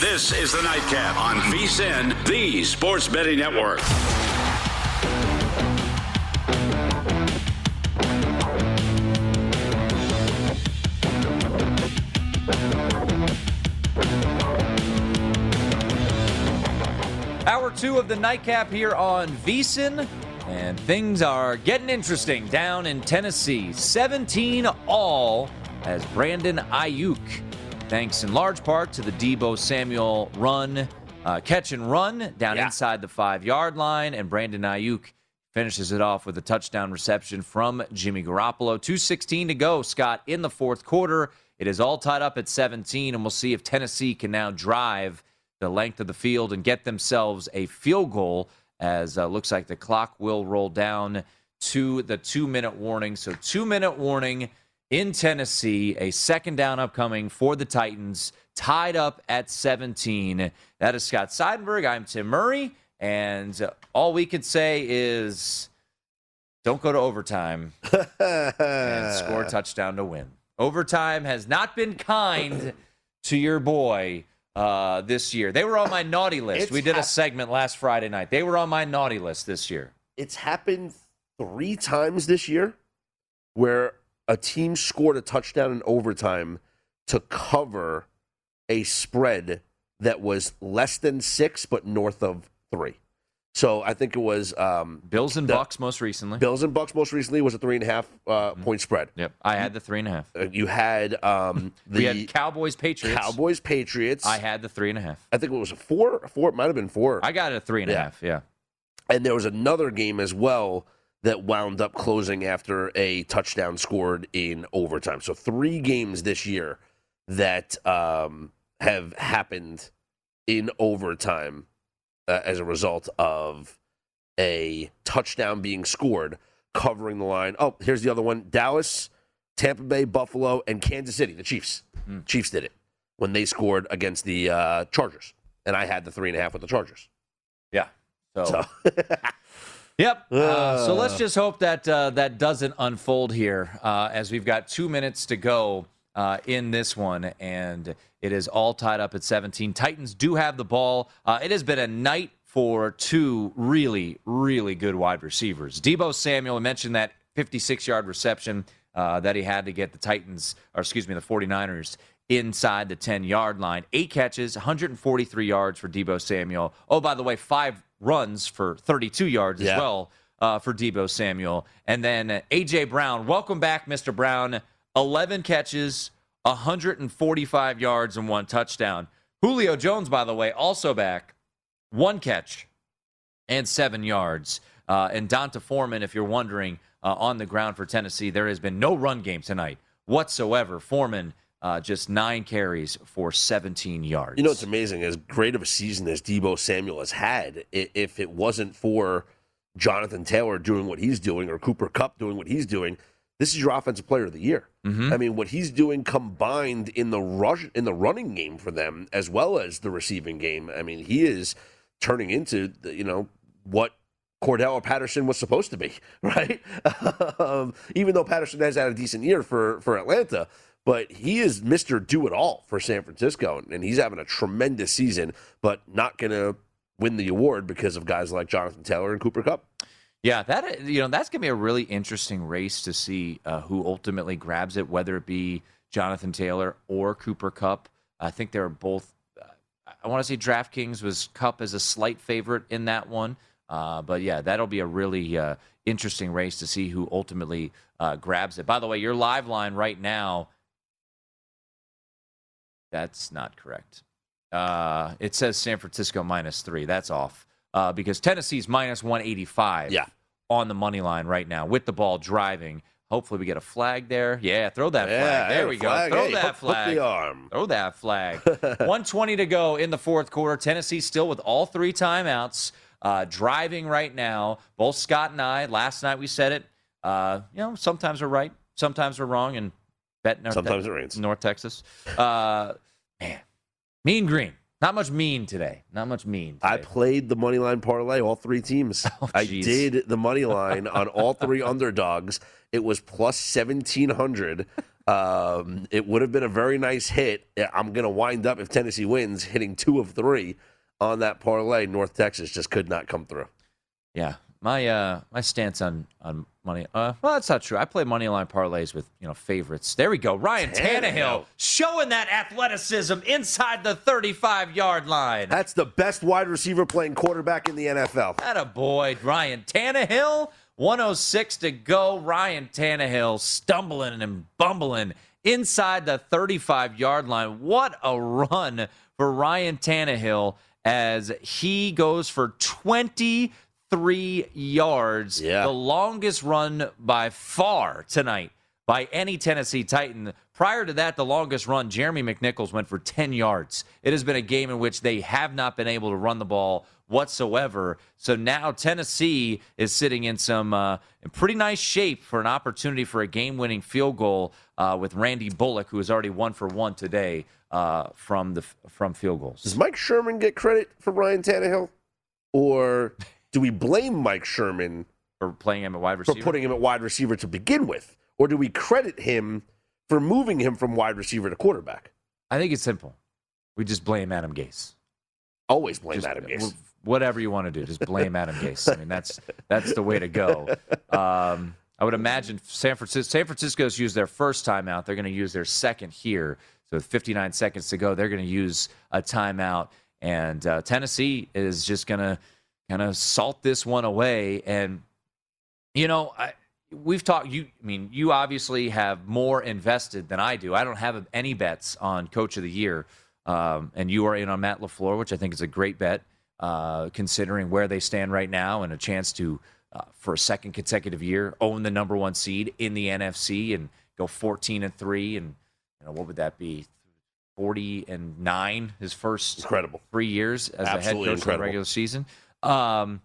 This is the Nightcap on VSiN, the Sports Betting Network. Hour two of the Nightcap here on VSiN, and things are getting interesting down in Tennessee. 17-all as Brandon Ayuk, thanks in large part to the Deebo Samuel catch and run down inside the 5-yard line, and Brandon Ayuk finishes it off with a touchdown reception from Jimmy Garoppolo. 2:16 to go, Scott, in the fourth quarter. It is all tied up at 17, and we'll see if Tennessee can now drive the length of the field and get themselves a field goal, as looks like the clock will roll down to the 2-minute warning. So 2-minute warning in Tennessee, a second down upcoming for the Titans, tied up at 17. That is Scott Seidenberg. I'm Tim Murray. And all we can say is don't go to overtime and score a touchdown to win. Overtime has not been kind to your boy this year. They were on my naughty list. We did a segment last Friday night. They were on my naughty list this year. It's happened three times this year where a team scored a touchdown in overtime to cover a spread that was less than 6 but north of 3. So I think it was Bills and Bucks most recently. Bills and Bucks most recently was a 3.5 point spread. Yep, I had the 3.5. You had we had Cowboys-Patriots. Cowboys-Patriots. I had the 3.5. I think it was a 4. It might have been 4. I got it a 3.5. Yeah. And there was another game as well that wound up closing after a touchdown scored in overtime. So 3 games this year that have happened in overtime as a result of a touchdown being scored, covering the line. Oh, here's the other one. Dallas, Tampa Bay, Buffalo, and Kansas City, the Chiefs. Chiefs did it when they scored against the Chargers. And I had the 3.5 with the Chargers. Yeah. So. Yep. So let's just hope that that doesn't unfold here as we've got 2 minutes to go in this one, and it is all tied up at 17. Titans do have the ball. It has been a night for two really, really good wide receivers. Deebo Samuel mentioned that 56-yard reception that he had to get the Titans, or excuse me, the 49ers inside the 10-yard line. 8 catches, 143 yards for Deebo Samuel. Oh, by the way, 5 runs for 32 yards as well for Deebo Samuel. And then A.J. Brown, welcome back, Mr. Brown. 11 catches, 145 yards, and one touchdown. Julio Jones, by the way, also back. One catch and 7 yards. And Donta Foreman, if you're wondering, on the ground for Tennessee, there has been no run game tonight whatsoever. Foreman, just 9 carries for 17 yards. You know what's amazing? As great of a season as Deebo Samuel has had, if it wasn't for Jonathan Taylor doing what he's doing or Cooper Kupp doing what he's doing, this is your offensive player of the year. Mm-hmm. I mean, what he's doing combined in the rush, in the running game for them, as well as the receiving game. I mean, he is turning into the, you know, what Cordell Patterson was supposed to be, right? Even though Patterson has had a decent year for Atlanta, but he is Mr. Do-It-All for San Francisco, and he's having a tremendous season, but not going to win the award because of guys like Jonathan Taylor and Cooper Kupp. Yeah, that, you know, that's going to be a really interesting race to see who ultimately grabs it, whether it be Jonathan Taylor or Cooper Kupp. I think they're both, I want to say DraftKings was Kupp as a slight favorite in that one. But, yeah, that'll be a really interesting race to see who ultimately grabs it. By the way, your live line right now, that's not correct. It says San Francisco -3. That's off because Tennessee's -185 on the money line right now with the ball driving. Hopefully we get a flag there. Yeah, throw that flag. There we go. Throw that flag. Hook the arm. Throw that flag. 1:20 to go in the fourth quarter. Tennessee still with all 3 timeouts. Driving right now. Both Scott and I, last night we said it. You know, sometimes we're right, sometimes we're wrong, and bet sometimes it rains. North Texas. Man, mean green. Not much mean today. I played the money line parlay, all 3 teams. Oh, I did the money line on all 3 underdogs. It was plus 1,700. It would have been a very nice hit. I'm going to wind up, if Tennessee wins, hitting 2 of 3. On that parlay, North Texas just could not come through. Yeah, my my stance on money. Well, that's not true. I play money line parlays with, you know, favorites. There we go. Ryan Tannehill showing that athleticism inside the 35-yard line. That's the best wide receiver playing quarterback in the NFL. Attaboy, Ryan Tannehill. 1:06 to go. Ryan Tannehill stumbling and bumbling inside the 35-yard line. What a run for Ryan Tannehill, as he goes for 23 yards, the longest run by far tonight by any Tennessee Titan. Prior to that, the longest run, Jeremy McNichols went for 10 yards. It has been a game in which they have not been able to run the ball whatsoever. So now Tennessee is sitting in some pretty nice shape for an opportunity for a game-winning field goal with Randy Bullock, who is already 1 for 1 today from field goals. Does Mike Sherman get credit for Ryan Tannehill, or do we blame Mike Sherman for playing him at wide receiver, for putting him at wide receiver to begin with, or do we credit him for moving him from wide receiver to quarterback? I think it's simple. We just blame Adam Gase. Always blame Adam Gase. Whatever you want to do, just blame Adam Gase. I mean, that's the way to go. I would imagine San Francisco's used their first timeout. They're going to use their second here. So with 59 seconds to go, they're going to use a timeout. And Tennessee is just going to kind of salt this one away. And, you know, we've talked – you obviously have more invested than I do. I don't have any bets on Coach of the Year. And you are in on Matt LaFleur, which I think is a great bet considering where they stand right now and a chance to, for a second consecutive year, own the number 1 seed in the NFC and go 14-3 and – you know, what would that be? 40-9 his first 3 years as a head coach in the regular season. But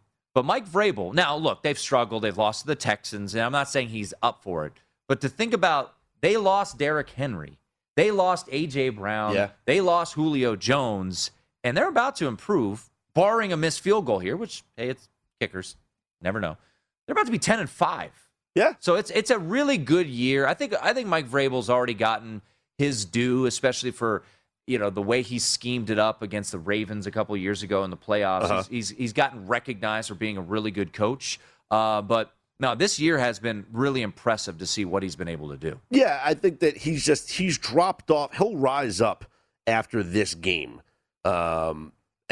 Mike Vrabel, now look, they've struggled. They've lost to the Texans, and I'm not saying he's up for it. But to think about, they lost Derrick Henry. They lost A.J. Brown. Yeah. They lost Julio Jones. And they're about to improve, barring a missed field goal here, which, hey, it's kickers. Never know. They're about to be 10-5. Yeah. So it's a really good year. I think Mike Vrabel's already gotten his due, especially for, you know, the way he schemed it up against the Ravens a couple of years ago in the playoffs. Uh-huh. He's gotten recognized for being a really good coach. But no, this year has been really impressive to see what he's been able to do. Yeah, I think that he's dropped off. He'll rise up after this game.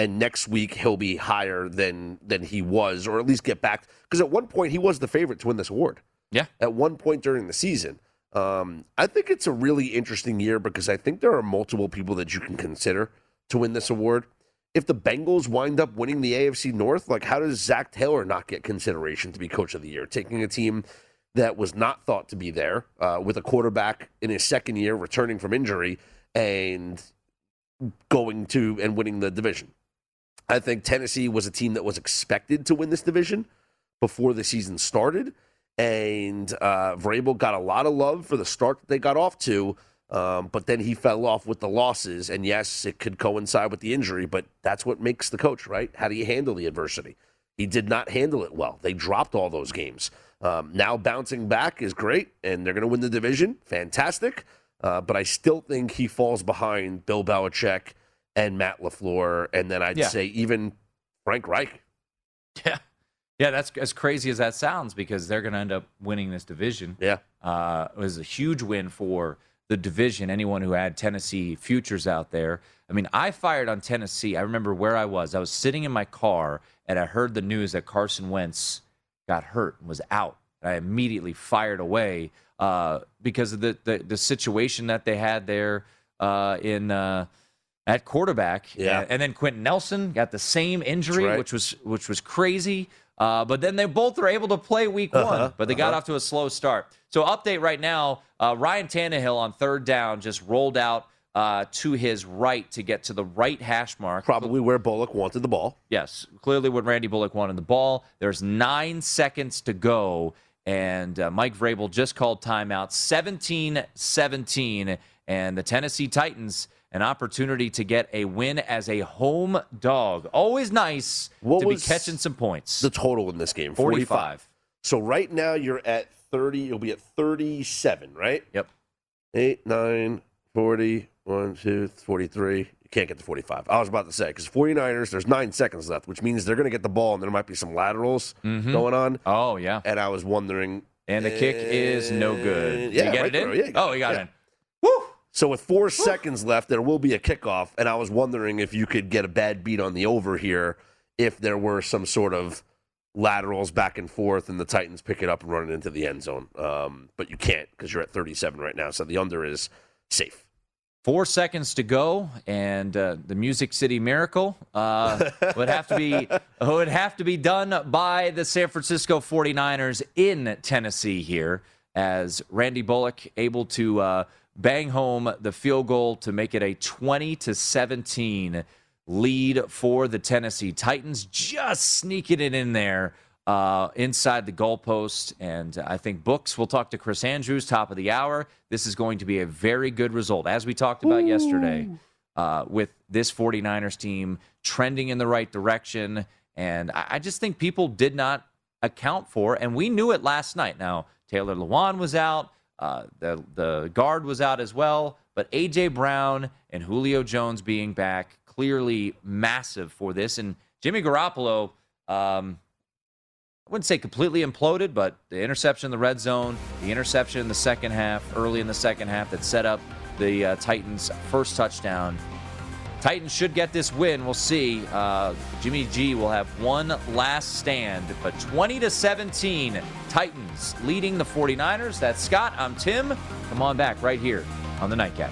and next week he'll be higher than he was, or at least get back. Because at one point he was the favorite to win this award. Yeah. At one point during the season. I think it's a really interesting year because I think there are multiple people that you can consider to win this award. If the Bengals wind up winning the AFC North, like how does Zach Taylor not get consideration to be coach of the year? Taking a team that was not thought to be there with a quarterback in his second year returning from injury and going to and winning the division. I think Tennessee was a team that was expected to win this division before the season started. And Vrabel got a lot of love for the start that they got off to, but then he fell off with the losses. And yes, it could coincide with the injury, but that's what makes the coach, right? How do you handle the adversity? He did not handle it well. They dropped all those games. Now bouncing back is great, and they're going to win the division. Fantastic. But I still think he falls behind Bill Belichick and Matt LaFleur, and then I'd say even Frank Reich. Yeah. Yeah, that's as crazy as that sounds because they're going to end up winning this division. Yeah. It was a huge win for the division, anyone who had Tennessee futures out there. I mean, I fired on Tennessee. I remember where I was. I was sitting in my car, and I heard the news that Carson Wentz got hurt and was out. And I immediately fired away because of the situation that they had there at quarterback. Yeah. And then Quentin Nelson got the same injury, right, which was crazy. But then they both were able to play week one, but they got off to a slow start. So update right now, Ryan Tannehill on third down just rolled out to his right to get to the right hash mark. Probably where Bullock wanted the ball. Yes, clearly where Randy Bullock wanted the ball. There's 9 seconds to go, and Mike Vrabel just called timeout. 17-17, and the Tennessee Titans an opportunity to get a win as a home dog. Always nice to be catching some points. The total in this game, 45. So right now you're at 30. You'll be at 37, right? Yep. 8, 9, 40, 1, 2, 43. You can't get to 45. I was about to say, because 49ers, there's 9 seconds left, which means they're going to get the ball, and there might be some laterals going on. Oh, yeah. And I was wondering. And the kick is no good. Yeah, you get it in? Yeah, oh, you got it in. Woo! So with 4 seconds left, there will be a kickoff, and I was wondering if you could get a bad beat on the over here if there were some sort of laterals back and forth and the Titans pick it up and run it into the end zone. But you can't because you're at 37 right now, so the under is safe. 4 seconds to go, and the Music City Miracle would have to be done by the San Francisco 49ers in Tennessee here as Randy Bullock able to bang home the field goal to make it a 20-17 lead for the Tennessee Titans, just sneaking it in there inside the goalpost. And I think books, we'll talk to Chris Andrews, top of the hour. This is going to be a very good result. As we talked about yesterday with this 49ers team trending in the right direction. And I just think people did not account for, and we knew it last night. Now, Taylor Lewan was out. The guard was out as well, but A.J. Brown and Julio Jones being back, clearly massive for this. And Jimmy Garoppolo, I wouldn't say completely imploded, but the interception in the red zone, the interception in the second half, early in the second half that set up the Titans' first touchdown. Titans should get this win. We'll see. Jimmy G will have one last stand, but 20-17, Titans leading the 49ers. That's Scott. I'm Tim. Come on back right here on the Nightcap.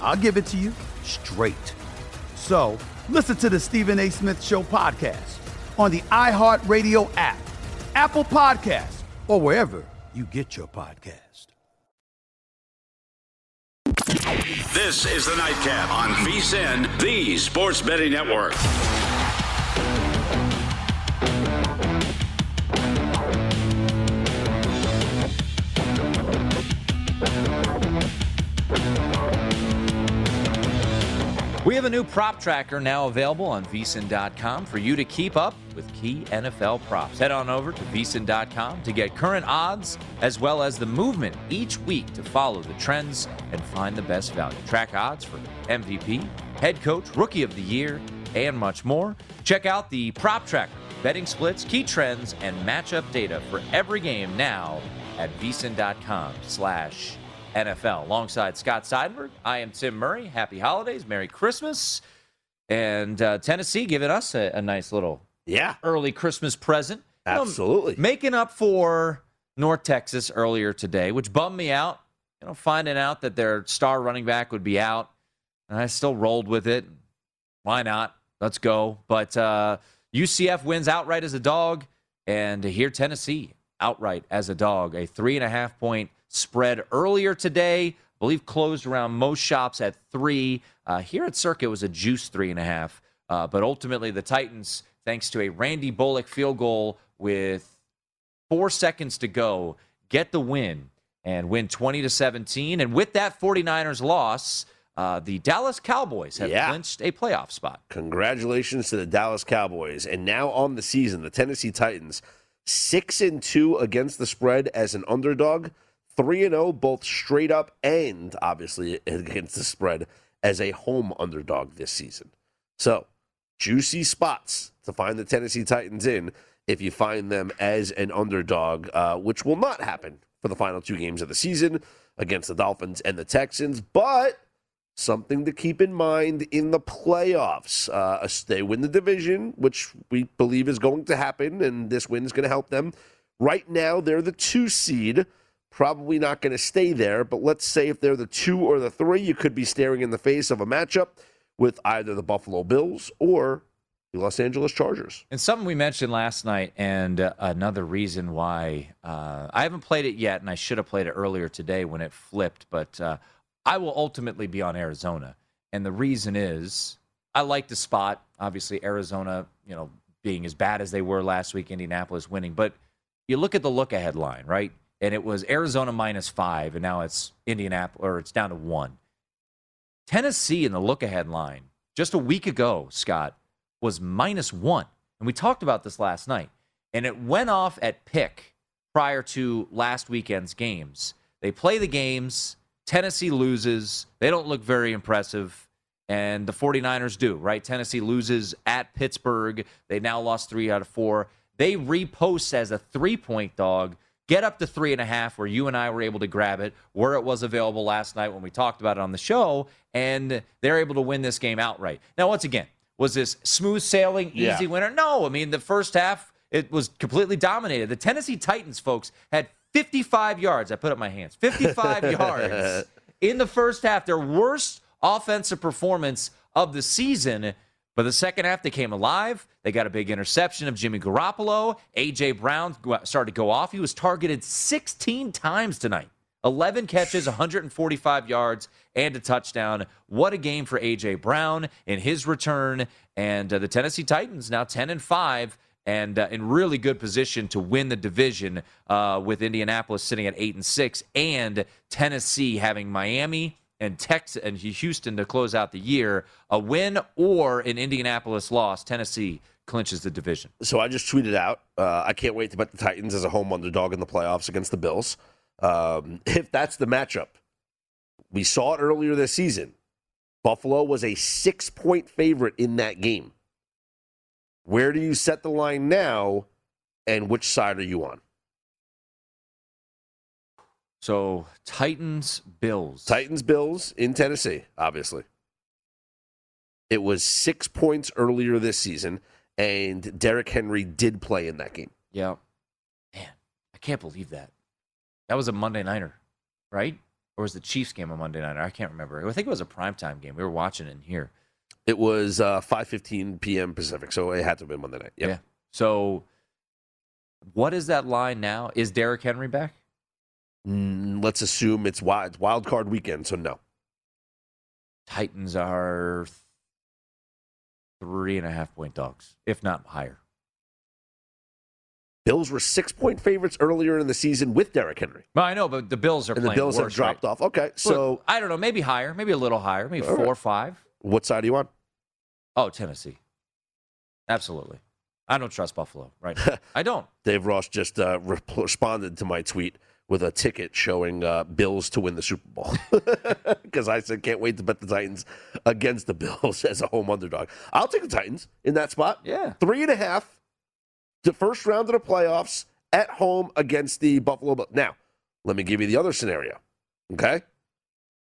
I'll give it to you straight. So listen to the Stephen A. Smith Show podcast on the iHeartRadio app, Apple Podcasts, or wherever you get your podcast. This is the Nightcap on VSiN, the sports betting network. We have a new prop tracker now available on VSiN.com for you to keep up with key NFL props. Head on over to VSiN.com to get current odds as well as the movement each week to follow the trends and find the best value. Track odds for MVP, head coach, rookie of the year, and much more. Check out the prop tracker, betting splits, key trends, and matchup data for every game now at VSiN.com/NFL. Alongside Scott Seidenberg, I am Tim Murray. Happy holidays, Merry Christmas. And Tennessee giving us a nice little early Christmas present. Absolutely. Making up for North Texas earlier today, which bummed me out. Finding out that their star running back would be out. And I still rolled with it. Why not? Let's go. But UCF wins outright as a dog. And here Tennessee outright as a dog. A 3.5-point spread earlier today, I believe closed around most shops at 3. Here at Circa, it was a juice 3.5. But ultimately, the Titans, thanks to a Randy Bullock field goal with 4 seconds to go, get the win and win 20-17. And with that 49ers loss, the Dallas Cowboys have clinched a playoff spot. Congratulations to the Dallas Cowboys. And now on the season, the Tennessee Titans, 6-2 against the spread as an underdog. 3-0, both straight up and, obviously, against the spread as a home underdog this season. So, juicy spots to find the Tennessee Titans in if you find them as an underdog, which will not happen for the final 2 games of the season against the Dolphins and the Texans. But Something to keep in mind in the playoffs. They win the division, which we believe is going to happen, and this win is going to help them. Right now, they're the 2 seed. Probably not going to stay there, but let's say if they're the 2 or the 3, you could be staring in the face of a matchup with either the Buffalo Bills or the Los Angeles Chargers. And something we mentioned last night, and another reason why I haven't played it yet, and I should have played it earlier today when it flipped, but I will ultimately be on Arizona. And the reason is I like the spot. Obviously, Arizona, being as bad as they were last week, Indianapolis winning. But you look at the look-ahead line, right? And it was Arizona -5, and now it's Indianapolis, or it's down to 1. Tennessee in the look-ahead line just a week ago, Scott, was -1. And we talked about this last night. And it went off at pick prior to last weekend's games. They play the games. Tennessee loses. They don't look very impressive. And the 49ers do, right? Tennessee loses at Pittsburgh. They now lost 3 out of 4. They repost as a 3-point dog, get up to 3.5 where you and I were able to grab it, where it was available last night when we talked about it on the show, and they're able to win this game outright. Now, once again, was this smooth sailing, easy winner? No, the first half, it was completely dominated. The Tennessee Titans, folks, had 55 yards. I put up my hands. 55 yards in the first half. Their worst offensive performance of the season. But the second half, they came alive. They got a big interception of Jimmy Garoppolo. A.J. Brown started to go off. He was targeted 16 times tonight. 11 catches, 145 yards, and a touchdown. What a game for A.J. Brown in his return. And the Tennessee Titans now 10-5. And in really good position to win the division with Indianapolis sitting at 8-6 and Tennessee having Miami and Texas and Houston to close out the year. A win or an Indianapolis loss, Tennessee clinches the division. So I just tweeted out, I can't wait to bet the Titans as a home underdog in the playoffs against the Bills. If that's the matchup, we saw it earlier this season. Buffalo was a 6-point favorite in that game. Where do you set the line now, and which side are you on? So, Titans-Bills. Titans-Bills in Tennessee, obviously. It was 6 points earlier this season, and Derrick Henry did play in that game. Yeah. Man, I can't believe that. That was a Monday Nighter, right? Or was the Chiefs game a Monday Nighter? I can't remember. I think it was a primetime game. We were watching it in here. It was 5:15 p.m. Pacific, so it had to have been Monday night. Yep. Yeah. So what is that line now? Is Derrick Henry back? Let's assume it's wild card weekend, so no. Titans are 3.5-point dogs, if not higher. Bills were 6-point favorites earlier in the season with Derrick Henry. Well, I know, but the Bills are and playing the Bills worse, have dropped right? off. Okay, so... Look, I don't know, maybe higher, maybe a little higher, maybe 4 right. or 5. What side are you on? Oh, Tennessee. Absolutely. I don't trust Buffalo right now. I don't. Dave Ross just responded to my tweet with a ticket showing Bills to win the Super Bowl. Because I said, can't wait to bet the Titans against the Bills as a home underdog. I'll take the Titans in that spot. Yeah. 3.5. The first round of the playoffs at home against the Buffalo Bills. Now, let me give you the other scenario. Okay?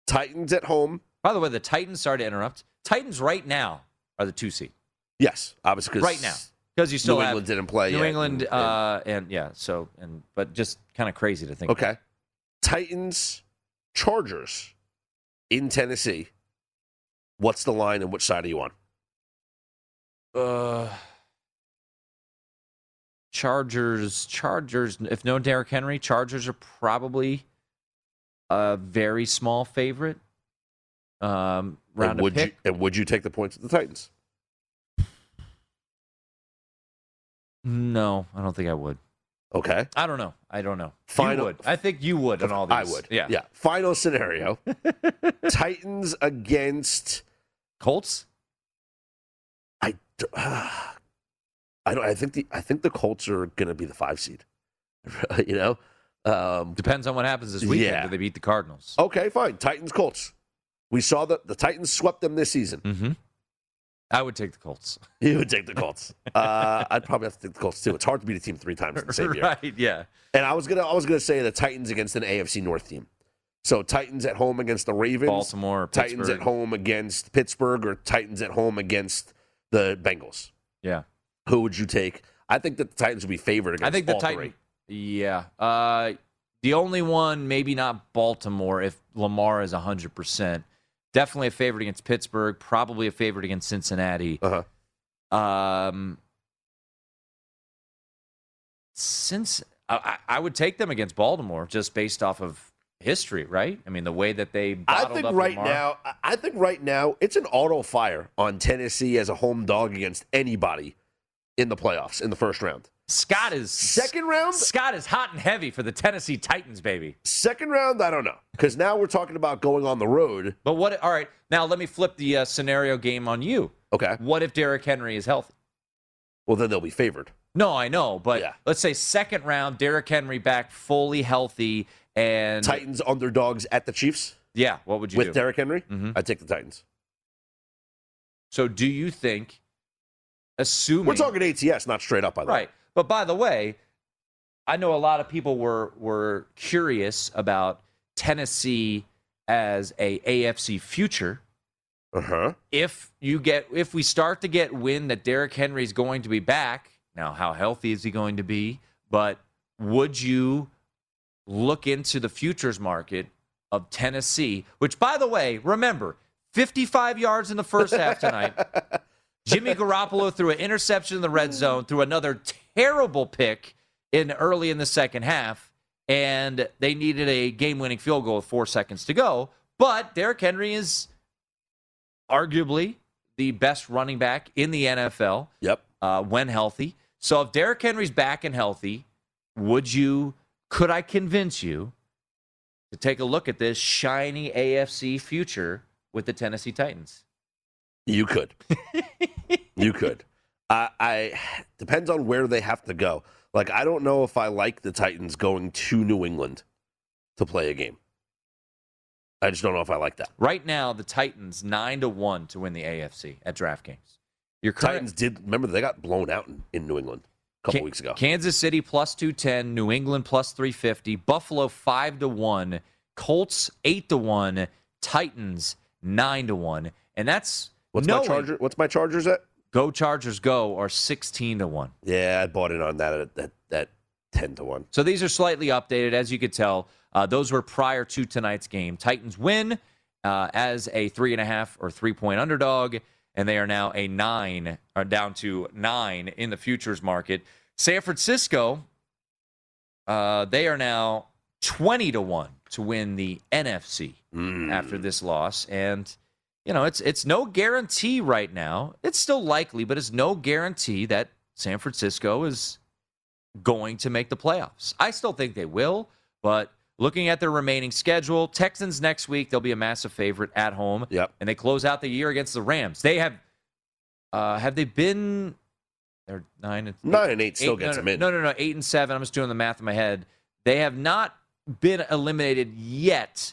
Titans at home. By the way, the Titans, sorry to interrupt, Titans right now are the 2 seed. Yes, obviously. Right now, because you still have New England didn't play. New England, but just kind of crazy to think. Okay, about. Titans, Chargers, in Tennessee. What's the line and which side are you on? Chargers. If no Derrick Henry, Chargers are probably a very small favorite. Round of pick. Would you take the points of the Titans? No, I don't think I would. Okay. I don't know. You would. I think you would on all these. I would. Yeah. Final scenario. Titans against Colts? I think the Colts are going to be the 5 seed. Depends on what happens this weekend. Yeah. Do they beat the Cardinals? Okay, fine. Titans, Colts. We saw that the Titans swept them this season. Mm-hmm. I would take the Colts. You would take the Colts. I'd probably have to take the Colts too. It's hard to beat a team 3 times in the same year. Right? Yeah. And I was gonna say the Titans against an AFC North team, So Titans at home against the Ravens. Baltimore, Pittsburgh. Titans at home against Pittsburgh, or Titans at home against the Bengals. Yeah. Who would you take? I think that the Titans would be favored against all three. Yeah. The only one, maybe not Baltimore, if Lamar is 100%. Definitely a favorite against Pittsburgh. Probably a favorite against Cincinnati. Uh-huh. Since I would take them against Baltimore just based off of history, right? I mean, the way that they I think right now it's an auto fire on Tennessee as a home dog against anybody in the playoffs in the first round. Scott is second round. Scott is hot and heavy for the Tennessee Titans, baby. Second round, I don't know, because now we're talking about going on the road. But what? All right, now let me flip the scenario game on you. Okay. What if Derrick Henry is healthy? Well, then they'll be favored. No, I know, but yeah. Let's say second round, Derrick Henry back fully healthy. And Titans underdogs at the Chiefs? Yeah, what would you do? With Derrick Henry? Mm-hmm. I'd take the Titans. So do you think, assuming... We're talking ATS, not straight up, by the way. Right, but by the way, I know a lot of people were curious about Tennessee as a AFC future. Uh-huh. If we start to get wind that Derrick Henry's going to be back, now how healthy is he going to be? But would you... look into the futures market of Tennessee, which, by the way, remember, 55 yards in the first half tonight. Jimmy Garoppolo threw an interception in the red zone, threw another terrible pick early in the second half, and they needed a game-winning field goal with 4 seconds to go. But Derrick Henry is arguably the best running back in the NFL. Yep. When healthy. So if Derrick Henry's back and healthy, could I convince you to take a look at this shiny AFC future with the Tennessee Titans? You could. You could. I depends on where they have to go. Like, I don't know if I like the Titans going to New England to play a game. I just don't know if I like that. Right now, the Titans 9-1 to win the AFC at DraftKings. Titans did, remember, they got blown out in New England. Couple weeks ago. Kansas City plus 210, New England plus 350, Buffalo 5-1, Colts 8-1, Titans 9-1, and that's What's my Chargers at? Go Chargers Go are 16-1. Yeah, I bought in on that at 10-1. So these are slightly updated, as you could tell. Those were prior to tonight's game. Titans win as a 3.5 or 3-point underdog. And they are now down to 9 in the futures market. San Francisco, they are now 20-1 to win the NFC after this loss. And, you know, it's no guarantee right now. It's still likely, but it's no guarantee that San Francisco is going to make the playoffs. I still think they will, but... looking at their remaining schedule, Texans next week, they'll be a massive favorite at home. Yep. And they close out the year against the Rams. They have they been... They're 9-8. 9-8 still gets them in. No, 8-7. I'm just doing the math in my head. They have not been eliminated yet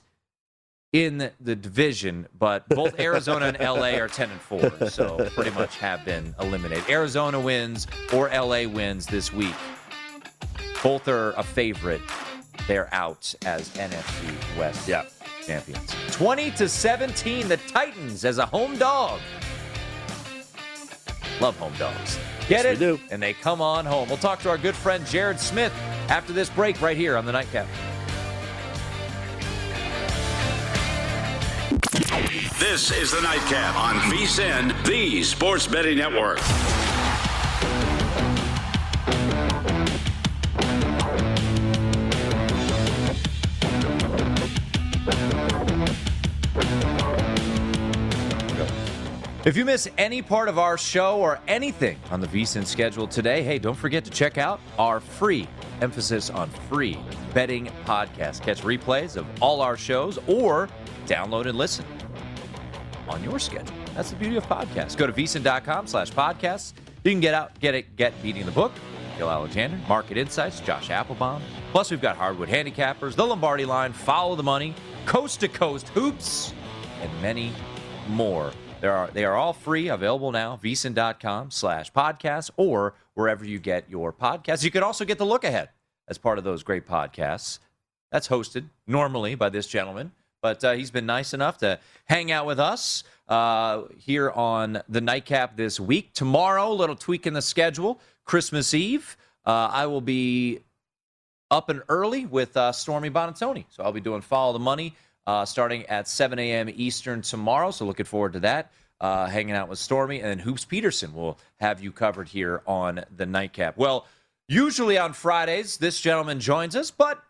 in the division, but both Arizona and L.A. are 10-4, so pretty much have been eliminated. Arizona wins or L.A. wins this week. Both are a favorite. They're out as NFC West champions. 20-17, the Titans as a home dog. Love home dogs. Yes, we do. And they come on home. We'll talk to our good friend Jared Smith after this break right here on the Nightcap. This is the Nightcap on VSiN, the Sports Betting Network. If you miss any part of our show or anything on the VSiN schedule today, hey, don't forget to check out our free, emphasis on free, betting podcast. Catch replays of all our shows or download and listen on your schedule. That's the beauty of podcasts. Go to VSiN.com/podcasts. You can get Beating the Book, Gil Alexander, Market Insights, Josh Applebaum. Plus, we've got Hardwood Handicappers, The Lombardi Line, Follow the Money, Coast to Coast Hoops, and many more. They are all free, available now, VSiN.com/podcast, or wherever you get your podcasts. You can also get the look ahead as part of those great podcasts. That's hosted normally by this gentleman, but he's been nice enough to hang out with us here on the Nightcap this week. Tomorrow, a little tweak in the schedule, Christmas Eve. I will be up and early with Stormy Bonantoni. So I'll be doing Follow the Money starting at 7 a.m. Eastern tomorrow. So looking forward to that, hanging out with Stormy. And then Hoops Peterson will have you covered here on the Nightcap. Well, usually on Fridays, this gentleman joins us, but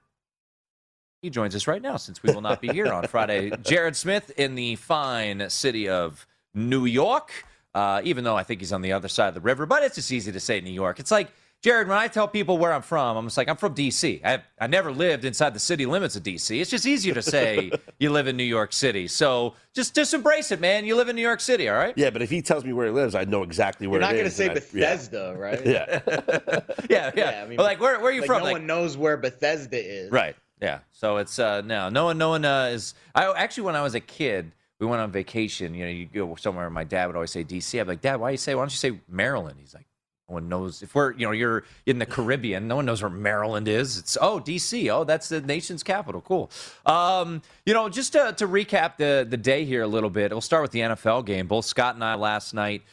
he joins us right now since we will not be here on Friday. Jared Smith in the fine city of New York, even though I think he's on the other side of the river. But it's just easy to say New York. It's like, Jared, when I tell people where I'm from, I'm just like, I'm from D.C. I never lived inside the city limits of D.C. It's just easier to say you live in New York City. So just embrace it, man. You live in New York City, all right? Yeah, but if he tells me where he lives, I know exactly where it is. You're not going to say Bethesda, right? Yeah. Yeah. I mean, but like, where are you from? No one knows where Bethesda is. Right, yeah. So it's, no one is. Actually, when I was a kid, we went on vacation. You know, you go somewhere, and my dad would always say D.C. I'd be like, Dad, why don't you say Maryland? He's like, no one knows. If we're, you're in the Caribbean, no one knows where Maryland is. It's, D.C. That's the nation's capital. Cool. Just to recap the day here a little bit, we'll start with the NFL game. Both Scott and I last night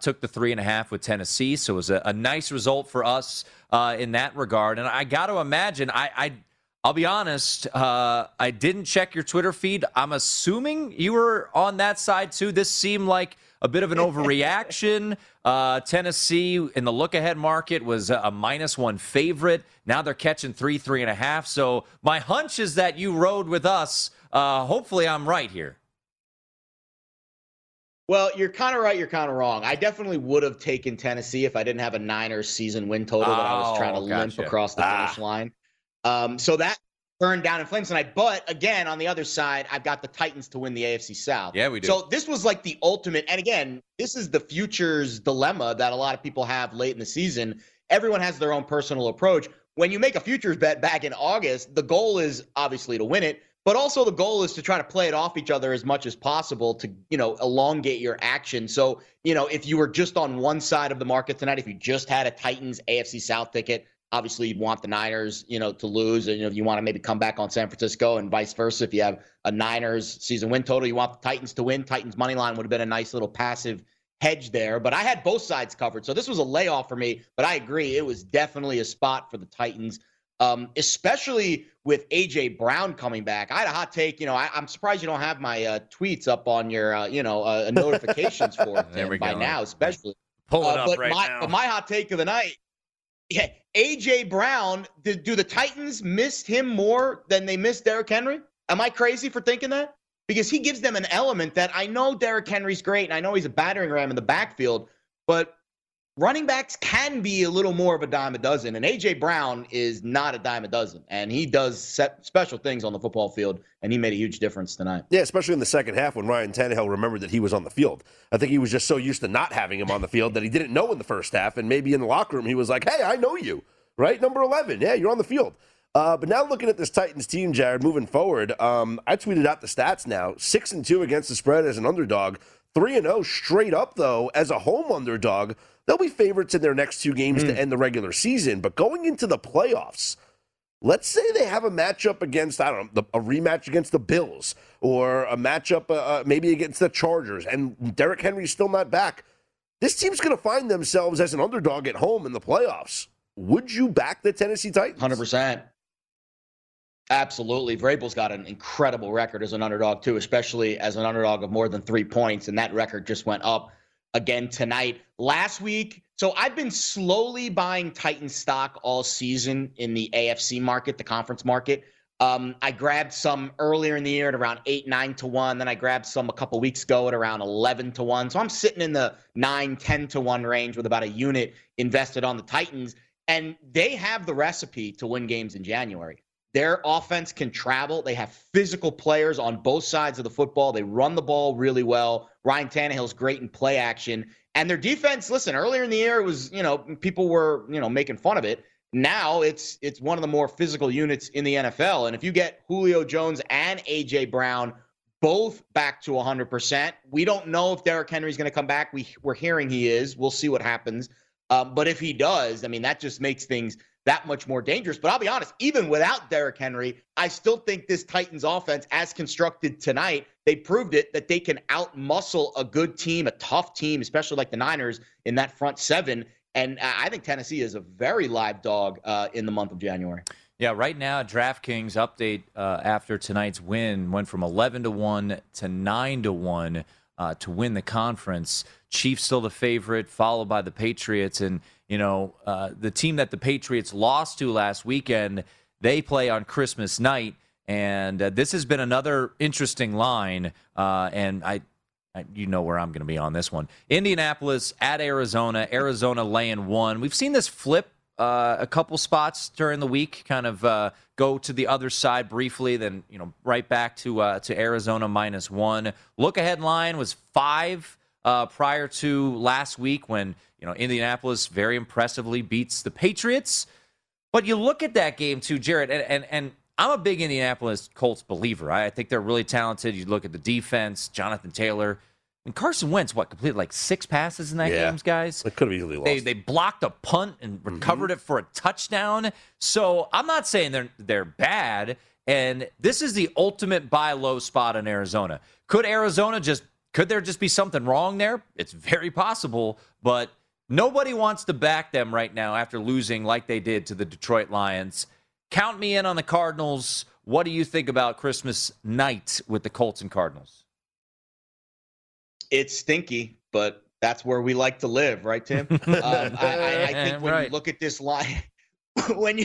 took the 3.5 with Tennessee, so it was a nice result for us in that regard. And I got to imagine, I'll be honest, I didn't check your Twitter feed. I'm assuming you were on that side too. This seemed like a bit of an overreaction. Tennessee in the look-ahead market was a -1 favorite. Now they're catching 3.5. So my hunch is that you rode with us. Hopefully I'm right here. Well, you're kind of right. You're kind of wrong. I definitely would have taken Tennessee if I didn't have a Niners season win total that I was trying to limp across the finish line. So that burned down in flames tonight. But again, on the other side, I've got the Titans to win the AFC South. Yeah, we do. So this was like the ultimate. And again, this is the futures dilemma that a lot of people have late in the season. Everyone has their own personal approach. When you make a futures bet back in August, the goal is obviously to win it, but also the goal is to try to play it off each other as much as possible to, elongate your action. So, if you were just on one side of the market tonight, if you just had a Titans AFC South ticket, obviously, you'd want the Niners, to lose, and you want to maybe come back on San Francisco, and vice versa. If you have a Niners season win total, you want the Titans to win. Titans money line would have been a nice little passive hedge there. But I had both sides covered, so this was a layoff for me. But I agree, it was definitely a spot for the Titans, especially with A.J. Brown coming back. I had a hot take. I'm surprised you don't have my tweets up on your, notifications for him by now, especially. Pull it up now. But my hot take of the night. Yeah, A.J. Brown, do the Titans miss him more than they miss Derrick Henry? Am I crazy for thinking that? Because he gives them an element that I know Derrick Henry's great, and I know he's a battering ram in the backfield, but running backs can be a little more of a dime a dozen, and A.J. Brown is not a dime a dozen, and he does set special things on the football field, and he made a huge difference tonight. Yeah, especially in the second half when Ryan Tannehill remembered that he was on the field. I think he was just so used to not having him on the field that he didn't know in the first half, and maybe in the locker room he was like, hey, I know you, right? Number 11, yeah, you're on the field. But now looking at this Titans team, Jared, moving forward, I tweeted out the stats now, 6-2 against the spread as an underdog, 3-0 straight up, though, as a home underdog. They'll be favorites in their next two games to end the regular season. But going into the playoffs, let's say they have a matchup against, a rematch against the Bills or a matchup maybe against the Chargers, and Derrick Henry's still not back. This team's going to find themselves as an underdog at home in the playoffs. Would you back the Tennessee Titans? 100%. Absolutely. Vrabel's got an incredible record as an underdog, too, especially as an underdog of more than 3 points, and that record just went up again tonight. Last week, so I've been slowly buying Titans stock all season in the AFC market, the conference market. I grabbed some earlier in the year at around 8-9 to 1. Then I grabbed some a couple weeks ago at around 11 to 1. So I'm sitting in the 9-10 to 1 range with about a unit invested on the Titans, and they have the recipe to win games in January. Their offense can travel. They have physical players on both sides of the football. They run the ball really well. Ryan Tannehill's great in play action. And their defense, listen, earlier in the year, it was, people were, making fun of it. Now it's one of the more physical units in the NFL. And if you get Julio Jones and A.J. Brown both back to 100%, we don't know if Derrick Henry's going to come back. We're hearing he is. We'll see what happens. But if he does, that just makes things that much more dangerous. But I'll be honest, even without Derrick Henry, I still think this Titans offense, as constructed tonight, they proved it that they can outmuscle a good team, a tough team, especially like the Niners in that front seven. And I think Tennessee is a very live dog in the month of January. Yeah, right now, DraftKings update after tonight's win went from 11-1 to 9-1 to win the conference. Chiefs still the favorite, followed by the Patriots. And, you know, the team that the Patriots lost to last weekend, they play on Christmas night. And this has been another interesting line. And I you know where I'm going to be on this one. Indianapolis at Arizona. Arizona laying 1. We've seen this flip a couple spots during the week, kind of go to the other side briefly, then right back to Arizona -1. Look ahead line was 5 prior to last week when Indianapolis very impressively beats the Patriots. But you look at that game too, Jared, and I'm a big Indianapolis Colts believer. I think they're really talented. You look at the defense, Jonathan Taylor. And Carson Wentz, completed like 6 passes in that game, guys? They could have easily lost. They blocked a punt and recovered it for a touchdown. So I'm not saying they're bad. And this is the ultimate buy low spot in Arizona. Could there just be something wrong there? It's very possible, but nobody wants to back them right now after losing like they did to the Detroit Lions. Count me in on the Cardinals. What do you think about Christmas night with the Colts and Cardinals? It's stinky, but that's where we like to live, right, Tim? I think when you look at this line, when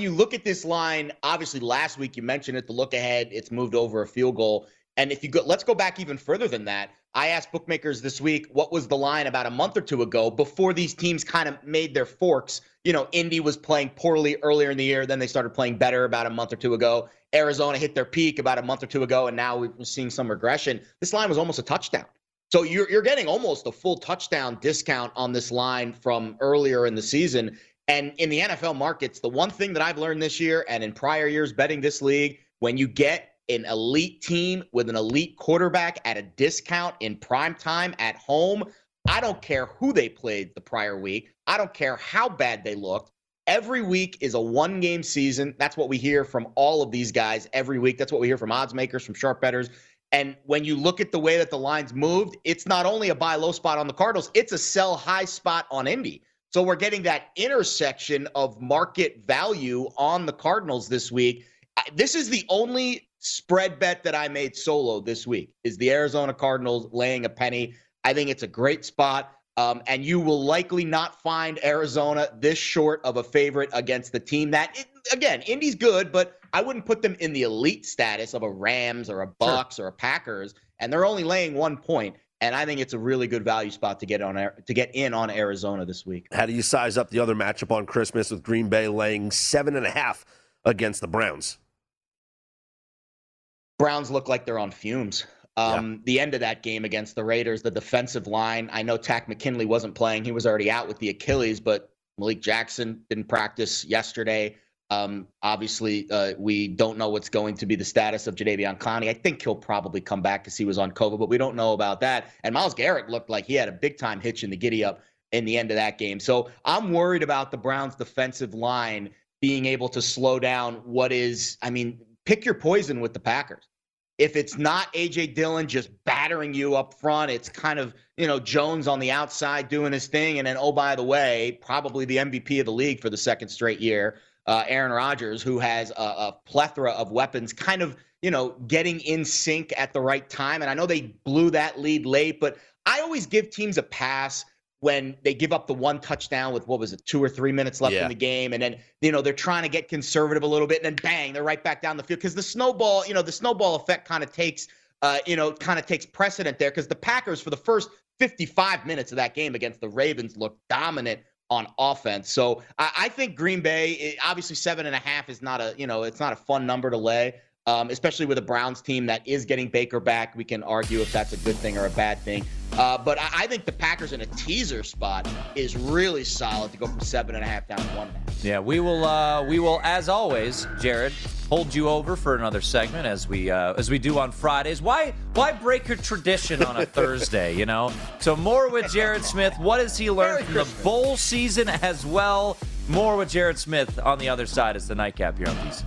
you look at this line, obviously last week you mentioned it, the look ahead, it's moved over a field goal. And if you go, let's go back even further than that. I asked bookmakers this week, what was the line about a month or two ago before these teams kind of made their forks? Indy was playing poorly earlier in the year. Then they started playing better about a month or two ago. Arizona hit their peak about a month or two ago. And now we're seeing some regression. This line was almost a touchdown. So you're getting almost a full touchdown discount on this line from earlier in the season. And in the NFL markets, the one thing that I've learned this year and in prior years betting this league, when you get an elite team with an elite quarterback at a discount in prime time at home, I don't care who they played the prior week. I don't care how bad they looked. Every week is a one-game season. That's what we hear from all of these guys every week. That's what we hear from odds makers, from sharp bettors. And when you look at the way that the line's moved, it's not only a buy low spot on the Cardinals, it's a sell high spot on Indy. So we're getting that intersection of market value on the Cardinals this week. This is the only spread bet that I made solo this week is the Arizona Cardinals laying $0.01. I think it's a great spot. And you will likely not find Arizona this short of a favorite against the team that, again, Indy's good, but I wouldn't put them in the elite status of a Rams or a Bucks or a Packers. And they're only laying 1 point. And I think it's a really good value spot to get in on Arizona this week. How do you size up the other matchup on Christmas with Green Bay laying 7.5 against the Browns? Browns look like they're on fumes. The end of that game against the Raiders, the defensive line, I know Tack McKinley wasn't playing. He was already out with the Achilles, but Malik Jackson didn't practice yesterday. Obviously, we don't know what's going to be the status of Jadeveon Clowney. I think he'll probably come back because he was on COVID, but we don't know about that. And Myles Garrett looked like he had a big-time hitch in the giddy-up in the end of that game. So I'm worried about the Browns' defensive line being able to slow down what is, pick your poison with the Packers. If it's not A.J. Dillon just battering you up front, it's kind of, Jones on the outside doing his thing. And then, oh, by the way, probably the MVP of the league for the second straight year, Aaron Rodgers, who has a plethora of weapons, kind of, getting in sync at the right time. And I know they blew that lead late, but I always give teams a pass when they give up the one touchdown with, 2 or 3 minutes left in the game. And then, they're trying to get conservative a little bit, and then bang, they're right back down the field. Cause the snowball effect kind of takes, precedent there. Cause the Packers for the first 55 minutes of that game against the Ravens looked dominant on offense. So I think Green Bay, obviously 7.5 is not it's not a fun number to lay. Especially with a Browns team that is getting Baker back. We can argue if that's a good thing or a bad thing. But I think the Packers in a teaser spot is really solid to go from 7.5 down to 1.5. Yeah, we will, as always, Jared, hold you over for another segment as we do on Fridays. Why break your tradition on a Thursday, So more with Jared Smith. What has he learned from the bowl season as well? More with Jared Smith on the other side as the nightcap here on VSiN.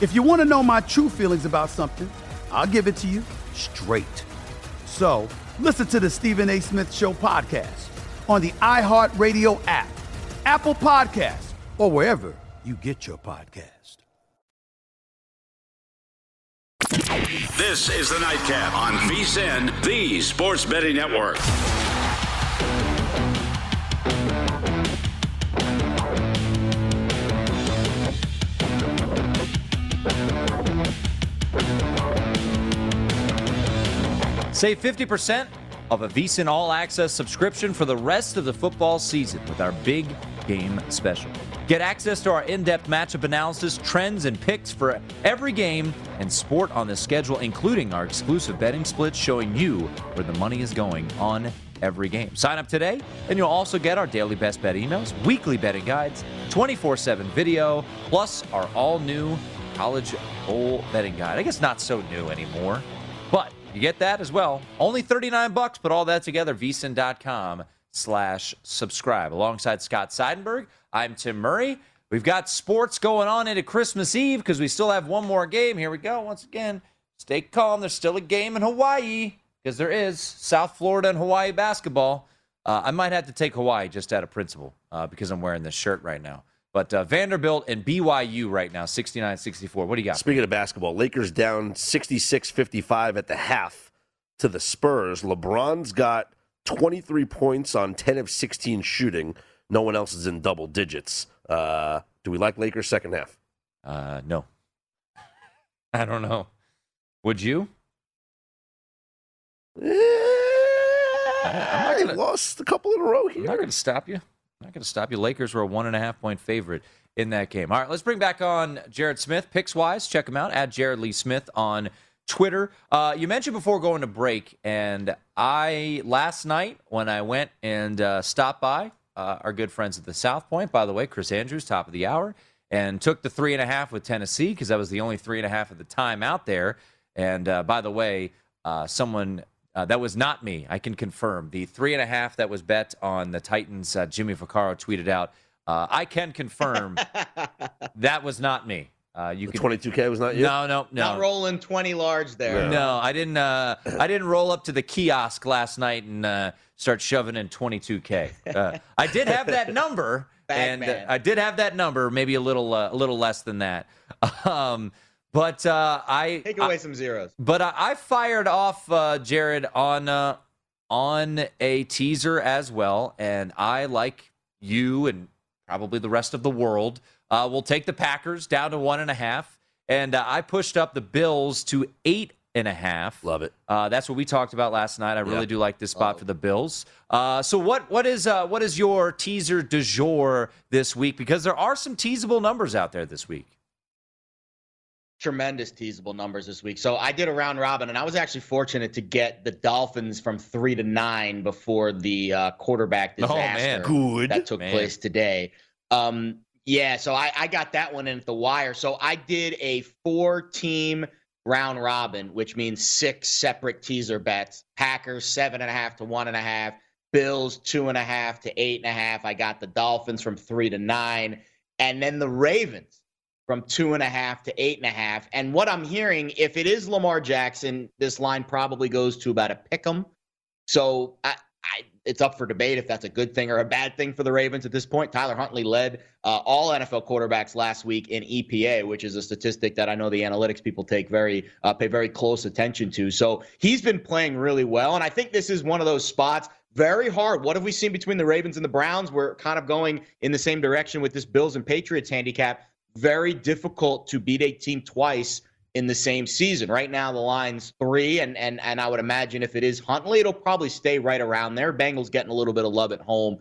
If you want to know my true feelings about something, I'll give it to you straight. So, listen to the Stephen A. Smith Show podcast on the iHeartRadio app, Apple Podcasts, or wherever you get your podcast. This is the Nightcap on VSiN, the Sports Betting Network. Save 50% of a VSiN All Access subscription for the rest of the football season with our big game special. Get access to our in-depth matchup analysis, trends, and picks for every game and sport on the schedule, including our exclusive betting splits showing you where the money is going on every game. Sign up today, and you'll also get our daily best bet emails, weekly betting guides, 24/7 video, plus our all-new college bowl betting guide. I guess not so new anymore, but you get that as well. Only $39, but all that together, vsin.com/subscribe. Alongside Scott Seidenberg, I'm Tim Murray. We've got sports going on into Christmas Eve because we still have one more game. Here we go. Once again, stay calm. There's still a game in Hawaii because there is South Florida and Hawaii basketball. I might have to take Hawaii just out of principle because I'm wearing this shirt right now. But Vanderbilt and BYU right now, 69-64. What do you got? Speaking of basketball, Lakers down 66-55 at the half to the Spurs. LeBron's got 23 points on 10 of 16 shooting. No one else is in double digits. Do we like Lakers second half? No. I don't know. Would you? I lost a couple in a row here. I'm not going to stop you. Lakers were a 1.5-point favorite in that game. All right, let's bring back on Jared Smith. Picks-wise, check him out, at Jared Lee Smith on Twitter. You mentioned before going to break, and last night when I went and stopped by our good friends at the South Point, by the way, Chris Andrews, top of the hour, and took the 3.5 with Tennessee because that was the only 3.5 at the time out there. And by the way, someone... that was not me. I can confirm. The 3.5 that was bet on the Titans, Jimmy Vaccaro tweeted out, I can confirm that was not me. You can, 22K was not you? No. Not rolling 20 large there. Yeah. No, I didn't roll up to the kiosk last night and start shoving in 22K. I did have that number, maybe a little less than that. But I take away some zeros. But I fired off Jared on a teaser as well, and I, like you and probably the rest of the world, will take the Packers down to 1.5, and I pushed up the Bills to 8.5. Love it. That's what we talked about last night. I really do like this spot for the Bills. So what is your teaser du jour this week? Because there are some teasable numbers out there this week. Tremendous teasable numbers this week. So I did a round robin, and I was actually fortunate to get the Dolphins from 3-9 before the quarterback disaster that took place today. So I got that one in at the wire. So I did a 4-team round robin, which means 6 separate teaser bets. Packers 7.5 to 1.5, Bills 2.5 to 8.5. I got the Dolphins from 3-9, and then the Ravens from 2.5 to 8.5. And what I'm hearing, if it is Lamar Jackson, this line probably goes to about a pick'em. So it's up for debate if that's a good thing or a bad thing for the Ravens at this point. Tyler Huntley led all NFL quarterbacks last week in EPA, which is a statistic that I know the analytics people pay very close attention to. So he's been playing really well, and I think this is one of those spots. Very hard. What have we seen between the Ravens and the Browns? We're kind of going in the same direction with this Bills and Patriots handicap. Very difficult to beat a team twice in the same season. Right now, the line's 3, and I would imagine if it is Huntley, it'll probably stay right around there. Bengals getting a little bit of love at home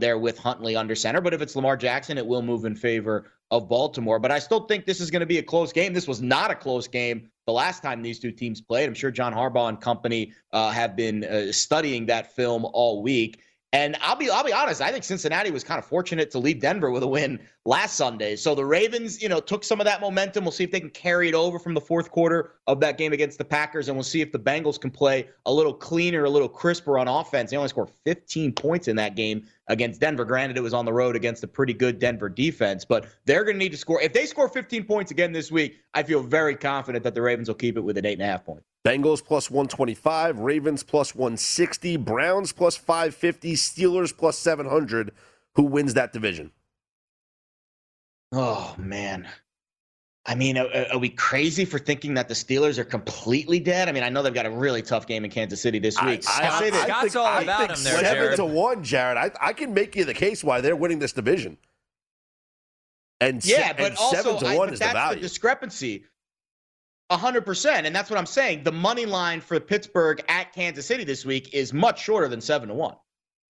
there with Huntley under center. But if it's Lamar Jackson, it will move in favor of Baltimore. But I still think this is going to be a close game. This was not a close game the last time these two teams played. I'm sure John Harbaugh and company have been studying that film all week. And I'll be honest, I think Cincinnati was kind of fortunate to leave Denver with a win last Sunday. So the Ravens, took some of that momentum. We'll see if they can carry it over from the fourth quarter of that game against the Packers, and we'll see if the Bengals can play a little cleaner, a little crisper on offense. They only scored 15 points in that game against Denver. Granted, it was on the road against a pretty good Denver defense, but they're going to need to score. If they score 15 points again this week, I feel very confident that the Ravens will keep it with an 8.5 point. Bengals plus 125, Ravens plus 160, Browns plus 550, Steelers plus 700. Who wins that division? Oh, man. I mean, are we crazy for thinking that the Steelers are completely dead? I mean, I know they've got a really tough game in Kansas City this week. I think 7-1, Jared. I can make you the case why they're winning this division. But 7 to 1 is the value. That's the discrepancy. 100%, and that's what I'm saying. The money line for Pittsburgh at Kansas City this week is much shorter than 7-1.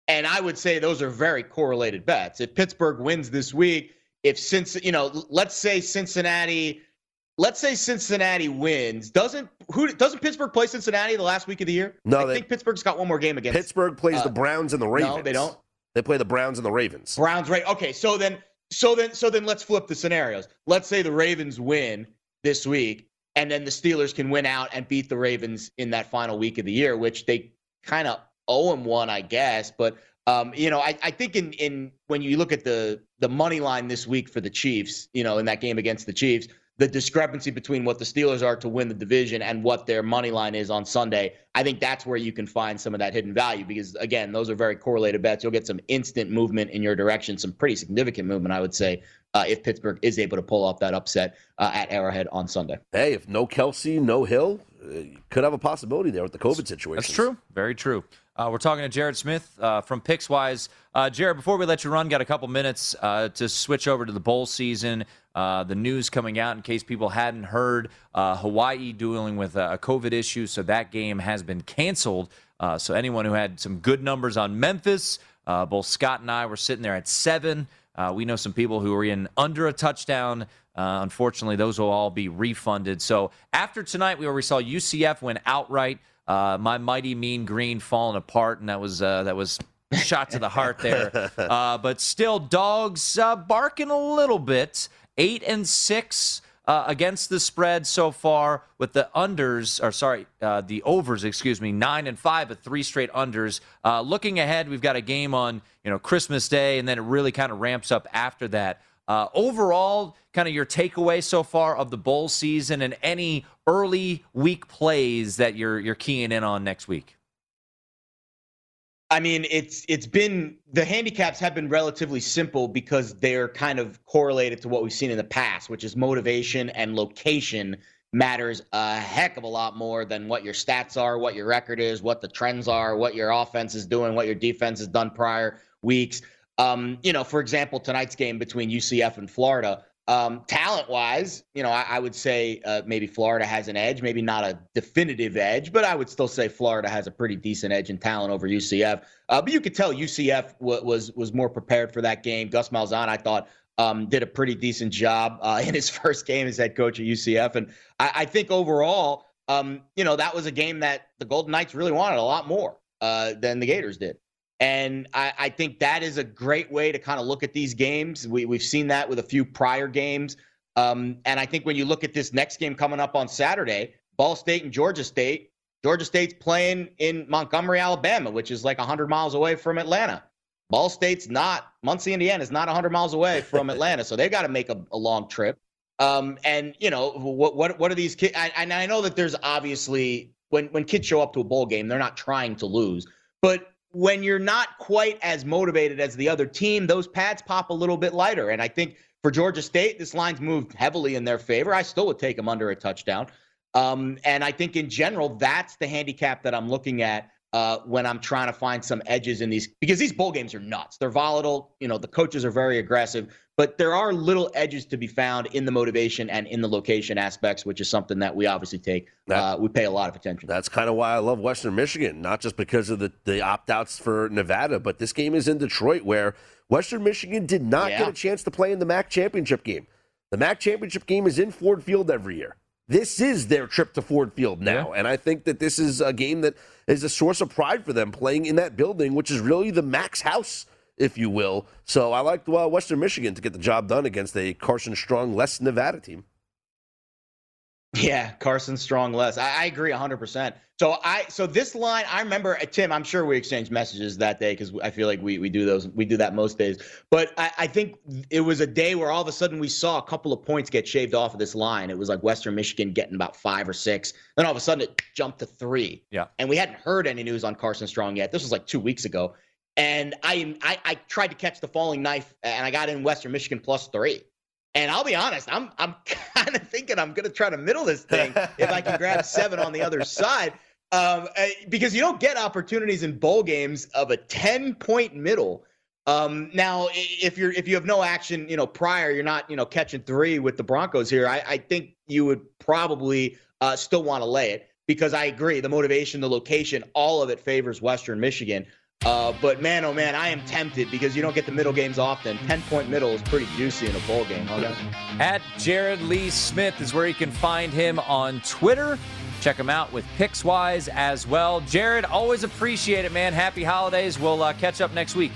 And I would say those are very correlated bets. If Pittsburgh wins this week, let's say Cincinnati wins. Doesn't Pittsburgh play Cincinnati the last week of the year? No, I think Pittsburgh's got one more game against. Pittsburgh plays the Browns and the Ravens. No, they don't. They play the Browns and the Ravens. Okay, so then let's flip the scenarios. Let's say the Ravens win this week, and then the Steelers can win out and beat the Ravens in that final week of the year, which they kind of owe them one, I guess. But, I think in when you look at the money line this week for the Chiefs, in that game against the Chiefs, the discrepancy between what the Steelers are to win the division and what their money line is on Sunday, I think that's where you can find some of that hidden value because, again, those are very correlated bets. You'll get some instant movement in your direction, some pretty significant movement, I would say, if Pittsburgh is able to pull off that upset at Arrowhead on Sunday. Hey, if no Kelsey, no Hill, could have a possibility there with the COVID situation. That's true. Very true. We're talking to Jared Smith from PicksWise. Jared, before we let you run, got a couple minutes to switch over to the bowl season. The news coming out, in case people hadn't heard, Hawaii dealing with a COVID issue, so that game has been canceled. So anyone who had some good numbers on Memphis, both Scott and I were sitting there at 7. We know some people who were in under a touchdown. Unfortunately, those will all be refunded. So after tonight, we already saw UCF win outright. My mighty mean green falling apart, and that was shot to the heart there. But still, dogs barking a little bit. 8-6 against the spread so far, with the overs, 9-5 at 3 straight unders. Looking ahead, we've got a game on Christmas Day, and then it really kind of ramps up after that. Overall, kind of your takeaway so far of the bowl season and any early week plays that you're keying in on next week. I mean, it's been, the handicaps have been relatively simple because they're kind of correlated to what we've seen in the past, which is motivation and location matters a heck of a lot more than what your stats are, what your record is, what the trends are, what your offense is doing, what your defense has done prior weeks. For example, tonight's game between UCF and Florida, talent-wise, I would say maybe Florida has an edge, maybe not a definitive edge, but I would still say Florida has a pretty decent edge in talent over UCF. But you could tell UCF was more prepared for that game. Gus Malzahn, I thought, did a pretty decent job in his first game as head coach at UCF. And I think overall, that was a game that the Golden Knights really wanted a lot more than the Gators did. And I think that is a great way to kind of look at these games. We've seen that with a few prior games. And I think when you look at this next game coming up on Saturday, Ball State and Georgia State, Georgia State's playing in Montgomery, Alabama, which is like 100 miles away from Atlanta. Ball State's not, Muncie, Indiana is not 100 miles away from Atlanta. So they've got to make a long trip. What are these kids? And I know that there's obviously, when kids show up to a bowl game, they're not trying to lose. But when you're not quite as motivated as the other team, those pads pop a little bit lighter. And I think for Georgia State, this line's moved heavily in their favor. I still would take them under a touchdown. And I think in general, that's the handicap that I'm looking at when I'm trying to find some edges in these, because these bowl games are nuts. They're volatile. The coaches are very aggressive, but there are little edges to be found in the motivation and in the location aspects, which is something that we obviously take. We pay a lot of attention. That's kind of why I love Western Michigan, not just because of the opt-outs for Nevada, but this game is in Detroit, where Western Michigan did not get a chance to play in the MAC championship game. The MAC championship game is in Ford Field every year. This is their trip to Ford Field now, and I think that this is a game that is a source of pride for them, playing in that building, which is really the MAC's house, if you will. So I like Western Michigan to get the job done against a Carson Strong-less Nevada team. Yeah, Carson Strong-less. I agree 100%. So this line, I remember, Tim, I'm sure we exchanged messages that day because I feel like we do that most days. But I think it was a day where all of a sudden we saw a couple of points get shaved off of this line. It was like Western Michigan getting about 5 or 6. Then all of a sudden it jumped to 3. Yeah. And we hadn't heard any news on Carson Strong yet. This was like 2 weeks ago. And I tried to catch the falling knife, and I got in Western Michigan +3. And I'll be honest, I'm kind of thinking I'm going to try to middle this thing if I can grab 7 on the other side. Because you don't get opportunities in bowl games of a 10-point middle. Now, if you have no action, prior, you're not, catching 3 with the Broncos here, I think you would probably still want to lay it, because I agree, the motivation, the location, all of it favors Western Michigan. But man, oh man, I am tempted, because you don't get the middle games often. 10-point middle is pretty juicy in a bowl game. Okay. At Jared Lee Smith is where you can find him on Twitter. Check him out with PicksWise as well. Jared, always appreciate it, man. Happy holidays. We'll catch up next week.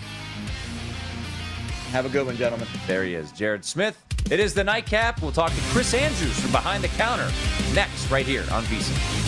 Have a good one, gentlemen. There he is, Jared Smith. It is the nightcap. We'll talk to Chris Andrews from behind the counter next, right here on VSiN.